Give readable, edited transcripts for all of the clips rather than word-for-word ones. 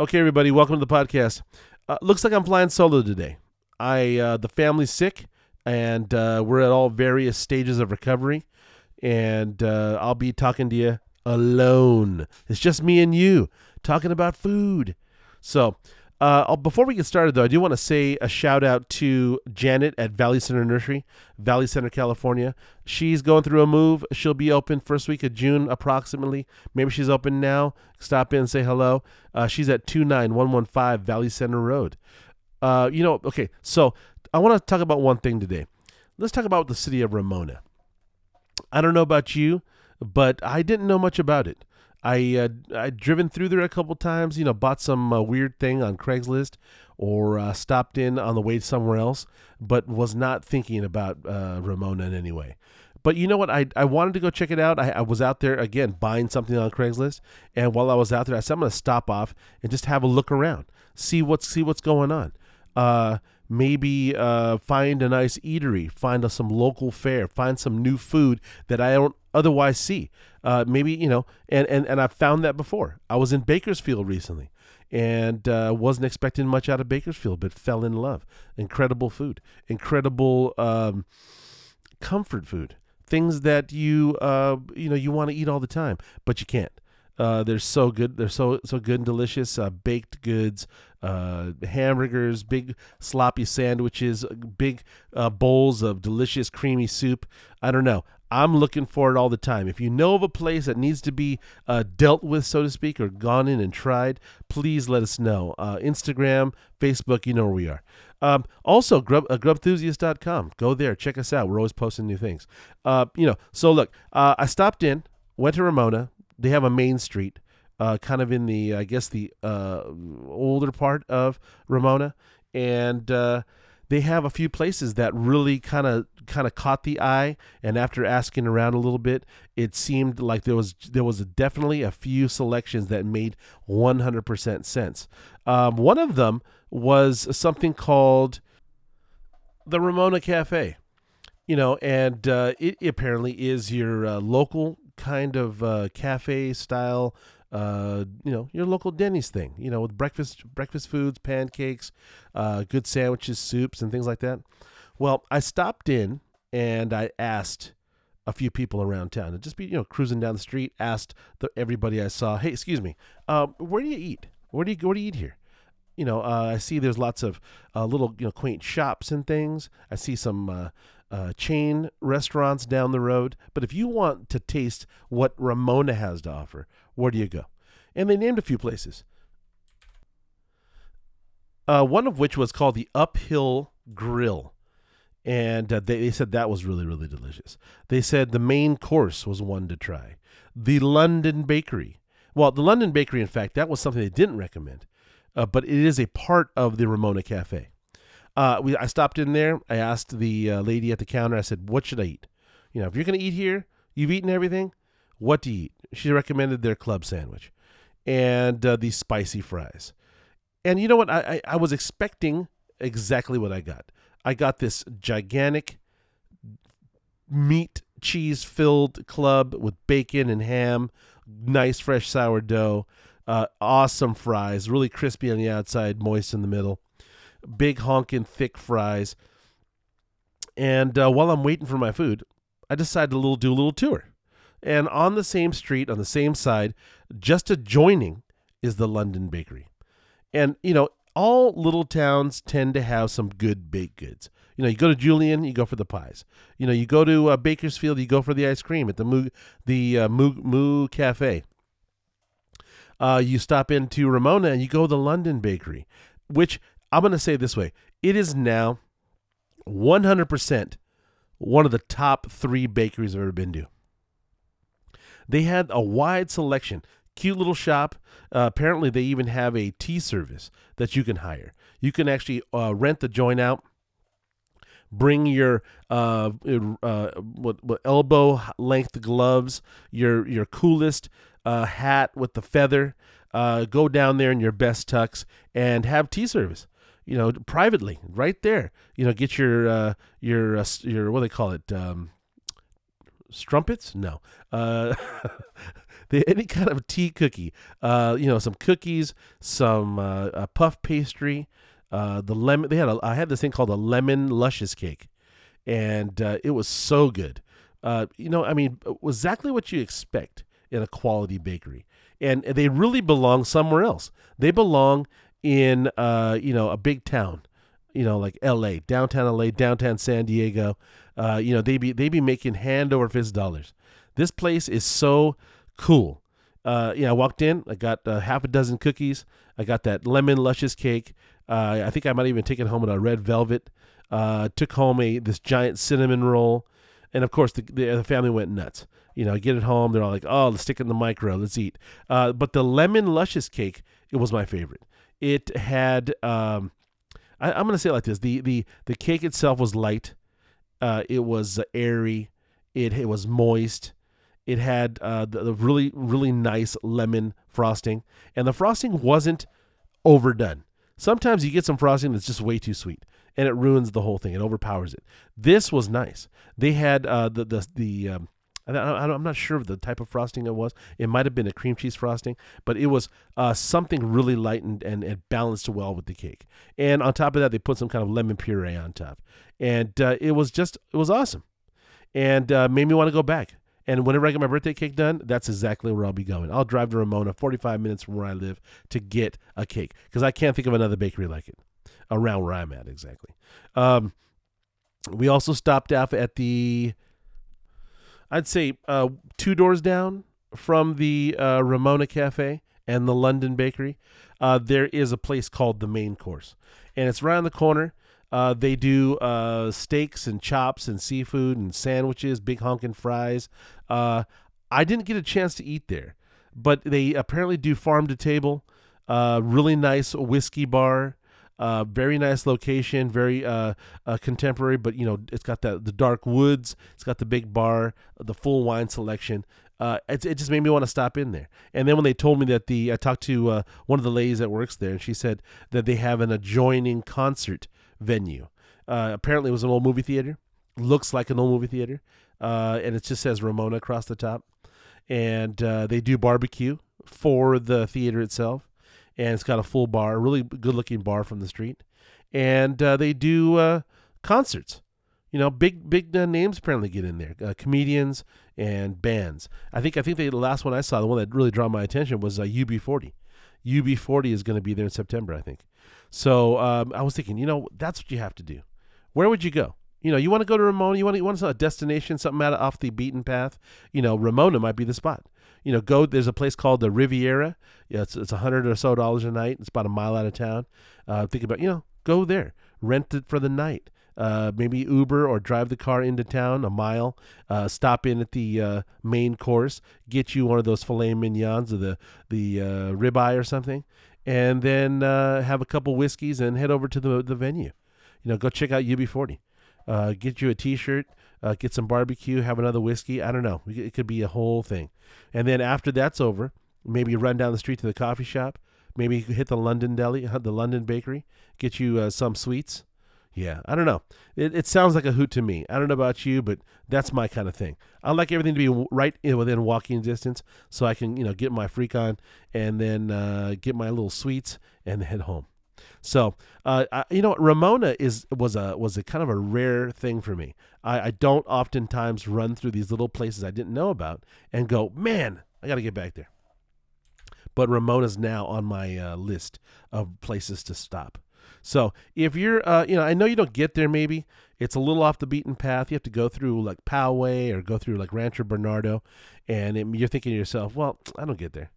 Okay, everybody, welcome to the podcast. Looks like I'm flying solo today. The family's sick, and we're at all various stages of recovery, and I'll be talking to you alone. It's just me and you talking about food. So before we get started, though, I do want to say a shout-out to Janet at Valley Center Nursery, Valley Center, California. She's going through a move. She'll be open first week of June, approximately. Maybe she's open now. Stop in and say hello. She's at 29115 Valley Center Road. So I want to talk about one thing today. Let's talk about the city of Ramona. I don't know about you, but I didn't know much about it. I'd driven through there a couple times, bought some weird thing on Craigslist or stopped in on the way somewhere else, but was not thinking about Ramona in any way. But you know what? I wanted to go check it out. I was out there, again, buying something on Craigslist. And while I was out there, I said, I'm going to stop off and just have a look around, see what's going on. Maybe find a nice eatery, find some local fare, find some new food that I don't otherwise see. And I've found that before. I was in Bakersfield recently and wasn't expecting much out of Bakersfield, but fell in love. Incredible food, incredible comfort food, things that you want to eat all the time, but you can't. They're so good. They're so good and delicious. Baked goods, hamburgers, big sloppy sandwiches, big bowls of delicious creamy soup. I don't know. I'm looking for it all the time. If you know of a place that needs to be dealt with, so to speak, or gone in and tried, please let us know. Instagram, Facebook, you know where we are. Also, grubthusiast.com. Go there. Check us out. We're always posting new things. So look, I stopped in, went to Ramona. They have a main street, kind of in the older part of Ramona, and they have a few places that really kind of caught the eye. And after asking around a little bit, it seemed like there was definitely a few selections that made 100% sense. One of them was something called the Ramona Cafe, and it apparently is your local kind of cafe style, your local Denny's thing, with breakfast foods, pancakes, good sandwiches, soups, and things like that. Well, I stopped in and I asked a few people around town. I'd just be, cruising down the street, asked everybody I saw, hey, excuse me, where do you eat? What do you eat here? I see there's lots of little, quaint shops and things. I see some chain restaurants down the road. But if you want to taste what Ramona has to offer, where do you go? And they named a few places. One of which was called the Uphill Grill. And they said that was really, really delicious. They said the Main Course was one to try. The London Bakery. Well, the London Bakery, in fact, that was something they didn't recommend. But it is a part of the Ramona Cafe. I stopped in there. I asked the lady at the counter. I said, "What should I eat? If you're going to eat here, you've eaten everything. What do you eat?" She recommended their club sandwich and these spicy fries. And you know what? I was expecting exactly what I got. I got this gigantic meat cheese filled club with bacon and ham, nice fresh sourdough, awesome fries, really crispy on the outside, moist in the middle. Big honkin' thick fries. And while I'm waiting for my food, I decided to do a little tour. And on the same street, on the same side, just adjoining is the London Bakery. And, all little towns tend to have some good baked goods. You go to Julian, you go for the pies. You go to Bakersfield, you go for the ice cream at the Moo Moo Cafe. You stop into Ramona and you go to the London Bakery, which... I'm going to say it this way. It is now 100% one of the top 3 bakeries I've ever been to. They had a wide selection. Cute little shop. Apparently, they even have a tea service that you can hire. You can actually rent the joint out. Bring your elbow length gloves, your coolest hat with the feather. Go down there in your best tux and have tea service. Privately, right there. Get your what do they call it? Strumpets? No. any kind of tea cookie, some cookies, some a puff pastry, the lemon. I had this thing called a lemon luscious cake, and it was so good. Exactly what you expect in a quality bakery, and they really belong somewhere else. They belong in a big town, like L.A., downtown L.A., downtown San Diego. They be making hand over fist dollars. This place is so cool. I walked in. I got half a dozen cookies. I got that lemon luscious cake. I think I might even take it home in a red velvet. Took home this giant cinnamon roll, and of course the family went nuts. I get it home. They're all like, "Oh, let's stick it in the micro. Let's eat." But the lemon luscious cake, it was my favorite. It had I'm gonna say it like this: the cake itself was light. It was airy. It was moist. It had the really, really nice lemon frosting. And the frosting wasn't overdone. Sometimes you get some frosting that's just way too sweet, and it ruins the whole thing. It overpowers it. This was nice. They had I'm not sure of the type of frosting it was. It might have been a cream cheese frosting, but it was something really light and balanced well with the cake. And on top of that, they put some kind of lemon puree on top. And it was awesome. And made me want to go back. And whenever I get my birthday cake done, that's exactly where I'll be going. I'll drive to Ramona, 45 minutes from where I live, to get a cake, because I can't think of another bakery like it around where I'm at exactly. We also stopped off at the, I'd say, two doors down from the Ramona Cafe and the London Bakery. There is a place called The Main Course, and it's right on the corner. They do steaks and chops and seafood and sandwiches, big honkin' fries. I didn't get a chance to eat there, but they apparently do farm to table. Really nice whiskey bar. Very nice location, very contemporary, but it's got the dark woods. It's got the big bar, the full wine selection. It just made me want to stop in there. And then when they told me that I talked to one of the ladies that works there, and she said that they have an adjoining concert venue. Apparently it was an old movie theater. Looks like an old movie theater. And it just says Ramona across the top. And they do barbecue for the theater itself. And it's got a full bar, a really good-looking bar from the street. And they do concerts. Big names apparently get in there, comedians and bands. I think the last one I saw, the one that really drew my attention, was UB40. UB40 is going to be there in September, I think. So I was thinking, that's what you have to do. Where would you go? You want to go to Ramona, you want a destination, something out of off the beaten path. Ramona might be the spot. There's a place called the Riviera. It's $100 or so a night. It's about a mile out of town. Think about, go there, rent it for the night. Maybe Uber or drive the car into town a mile, stop in at the Main Course, get you one of those filet mignons or the ribeye or something, and then have a couple whiskeys and head over to the venue. Go check out UB40. Get you a t-shirt, get some barbecue, have another whiskey. I don't know. It could be a whole thing. And then after that's over, maybe run down the street to the coffee shop. Maybe hit the London deli, the London Bakery, get you some sweets. Yeah, I don't know. It sounds like a hoot to me. I don't know about you, but that's my kind of thing. I like everything to be right within walking distance, so I can get my freak on and then get my little sweets and head home. So, Ramona was a kind of a rare thing for me. I don't oftentimes run through these little places I didn't know about and go, man, I got to get back there. But Ramona's now on my list of places to stop. So if you're, I know you don't get there maybe. It's a little off the beaten path. You have to go through like Poway or go through like Rancho Bernardo. And you're thinking to yourself, well, I don't get there.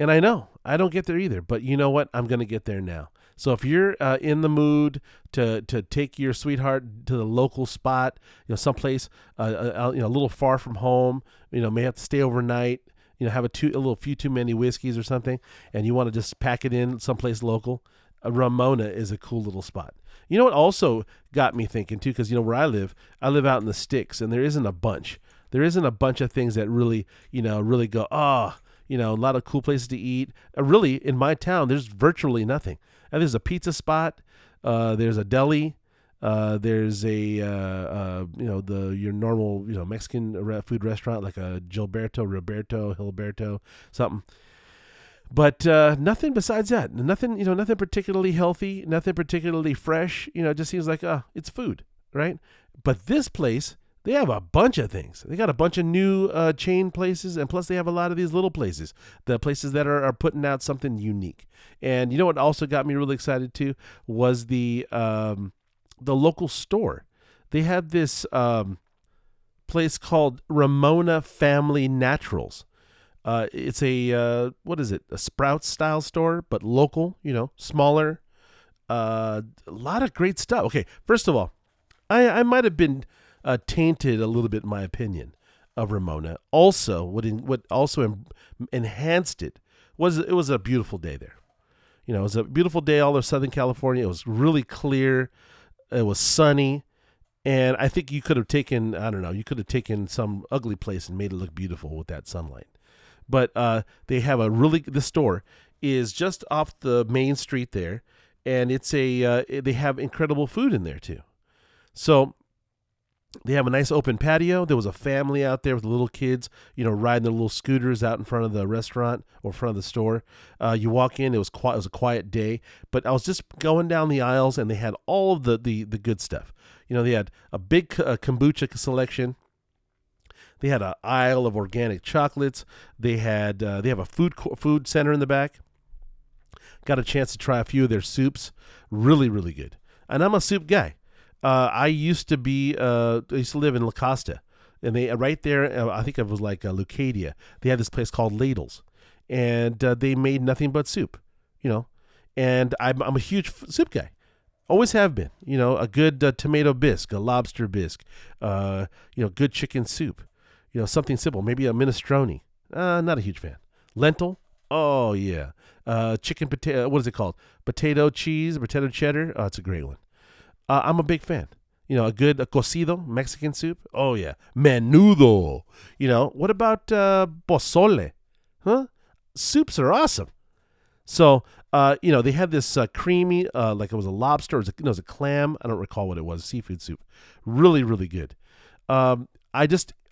And I know I don't get there either, but you know what? I'm going to get there now. So if you're in the mood to take your sweetheart to the local spot, someplace, a little far from home, may have to stay overnight, have a few too many whiskeys or something, and you want to just pack it in someplace local, Ramona is a cool little spot. You know what also got me thinking too, because where I live out in the sticks, and there isn't a bunch. There isn't a bunch of things that really, really go, a lot of cool places to eat. Really, in my town, there's virtually nothing. And there's a pizza spot. There's a deli. There's a your normal Mexican food restaurant like a Gilberto, something. But nothing besides that. Nothing particularly healthy, nothing particularly fresh. It just seems like it's food, right? But this place, they have a bunch of things. They got a bunch of new chain places, and plus they have a lot of these little places, the places that are putting out something unique. And you know what also got me really excited too was the local store. They had this place called Ramona Family Naturals. It's a a Sprouts style store, but local, smaller. A lot of great stuff. Okay, first of all, I might have been tainted a little bit in my opinion of Ramona. Also, what enhanced it was it was a beautiful day there. It was a beautiful day all over Southern California. It was really clear. It was sunny. And I think you could have taken, some ugly place and made it look beautiful with that sunlight. But they have the store is just off the main street there, and it's they have incredible food in there too. So they have a nice open patio. There was a family out there with little kids, riding their little scooters out in front of the restaurant or front of the store. You walk in, it was a quiet day, but I was just going down the aisles and they had all of the good stuff. They had a big kombucha selection. They had an aisle of organic chocolates. They had they have a food center in the back. Got a chance to try a few of their soups. Really, really good. And I'm a soup guy. I used to live in La Costa, and they right there. I think it was like Leucadia. They had this place called Ladles, and they made nothing but soup. And I'm a huge soup guy. Always have been. A good tomato bisque, a lobster bisque. Good chicken soup. Something simple, maybe a minestrone. Not a huge fan. Lentil. Oh yeah. Chicken potato. What is it called? Potato cheese, potato cheddar. Oh, it's a great one. I'm a big fan. A good cocido Mexican soup. Oh yeah. Menudo. What about pozole? Huh? Soups are awesome. So, they had this creamy, like it was a lobster. It was a clam. I don't recall what it was. Seafood soup. Really, really good.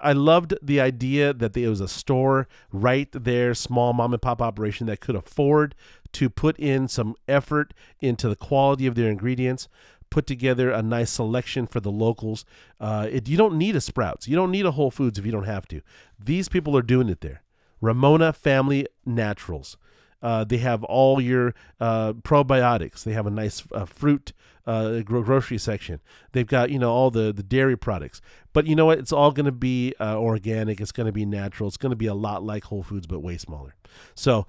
I loved the idea that it was a store right there, small mom and pop operation that could afford to put in some effort into the quality of their ingredients, put together a nice selection for the locals. You don't need a Sprouts. You don't need a Whole Foods if you don't have to. These people are doing it there. Ramona Family Naturals. They have all your probiotics. They have a nice fruit grocery section. They've got all the dairy products. But you know what? It's all going to be organic. It's going to be natural. It's going to be a lot like Whole Foods, but way smaller. So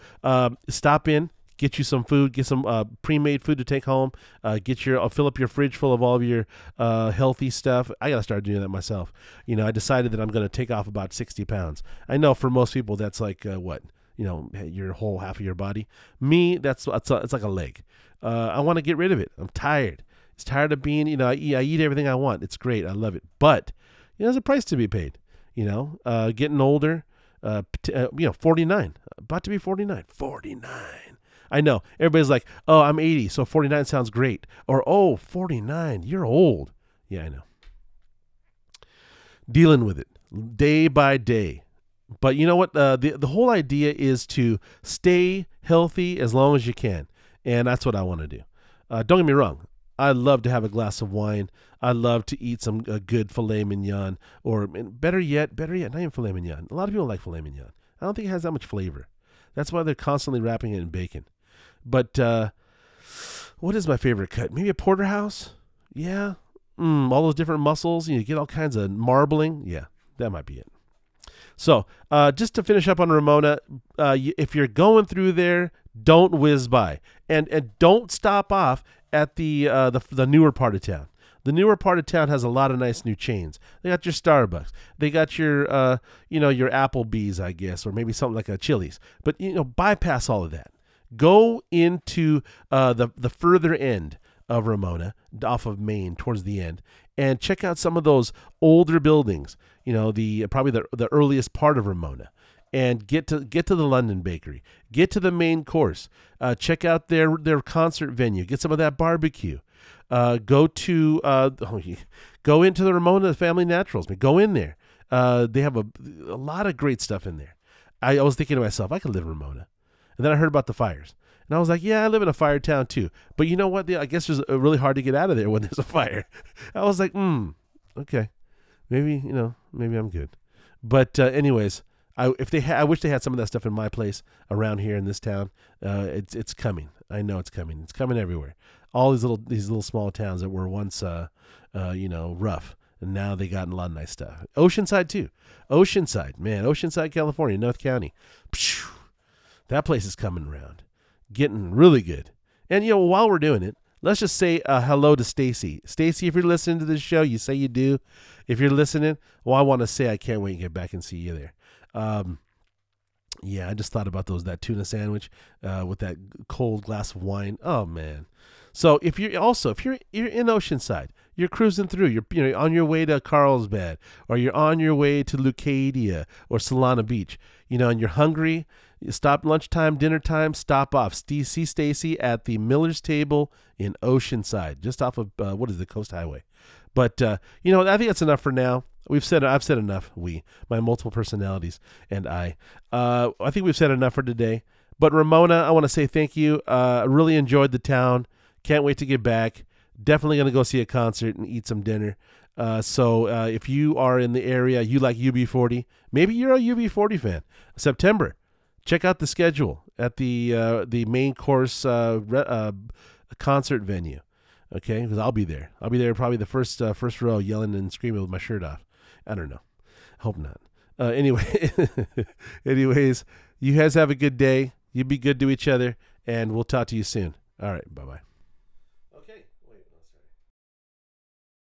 stop in, get you some food, get some pre-made food to take home. Fill up your fridge full of all of your healthy stuff. I got to start doing that myself. I decided that I'm going to take off about 60 pounds. I know for most people that's like what? Your whole half of your body. Me, it's like a leg. I want to get rid of it. I'm tired. It's tired of being, I eat everything I want. It's great. I love it. But, there's a price to be paid, getting older, 49, about to be 49. I know everybody's like, oh, I'm 80. So 49 sounds great. Or, oh, 49, you're old. Yeah, I know. Dealing with it day by day. But you know what? The whole idea is to stay healthy as long as you can. And that's what I want to do. Don't get me wrong. I love to have a glass of wine. I love to eat some good filet mignon or better yet, not even filet mignon. A lot of people like filet mignon. I don't think it has that much flavor. That's why they're constantly wrapping it in bacon. But what is my favorite cut? Maybe a porterhouse? Yeah. All those different muscles. You get all kinds of marbling. Yeah, that might be it. So just to finish up on Ramona, if you're going through there, don't whiz by and don't stop off at the newer part of town. The newer part of town has a lot of nice new chains. They got your Starbucks. They got your, your Applebee's, I guess, or maybe something like a Chili's. But, bypass all of that. Go into the further end of Ramona off of Main towards the end and check out some of those older buildings. The earliest part of Ramona, and get to the London Bakery, get to the Main Course, check out their concert venue, get some of that barbecue, Go into the Ramona Family Naturals. Go in there. They have a lot of great stuff in there. I was thinking to myself, I could live in Ramona. And then I heard about the fires. And I was like, yeah, I live in a fire town too. But you know what? I guess it's really hard to get out of there when there's a fire. I was like, okay. Maybe I'm good. But anyways, I wish they had some of that stuff in my place around here in this town. It's coming. I know it's coming. It's coming everywhere. All these little small towns that were once, rough. And now they got a lot of nice stuff. Oceanside too. Oceanside, California, North County. Phew, that place is coming around. Getting really good. And, while we're doing it, let's just say hello to Stacy. Stacy, if you're listening to this show, you say you do. If you're listening, I want to say I can't wait to get back and see you there. I just thought about that tuna sandwich with that cold glass of wine. Oh, man. So if you're in Oceanside, you're cruising through, you're on your way to Carlsbad, or you're on your way to Leucadia or Solana Beach, and you're hungry, you stop lunchtime, dinner time, stop off. See Stacy at the Miller's Table in Oceanside, just off of, the Coast Highway. But, I think that's enough for now. I've said enough. My multiple personalities and I think we've said enough for today. But Ramona, I want to say thank you. I really enjoyed the town. Can't wait to get back. Definitely going to go see a concert and eat some dinner. So if you are in the area, you like UB40, maybe you're a UB40 fan. September, check out the schedule at the Main Course concert venue. Okay, because I'll be there. I'll be there probably the first row yelling and screaming with my shirt off. I don't know. Hope not. Anyways, you guys have a good day. You be good to each other, and we'll talk to you soon. All right, bye-bye.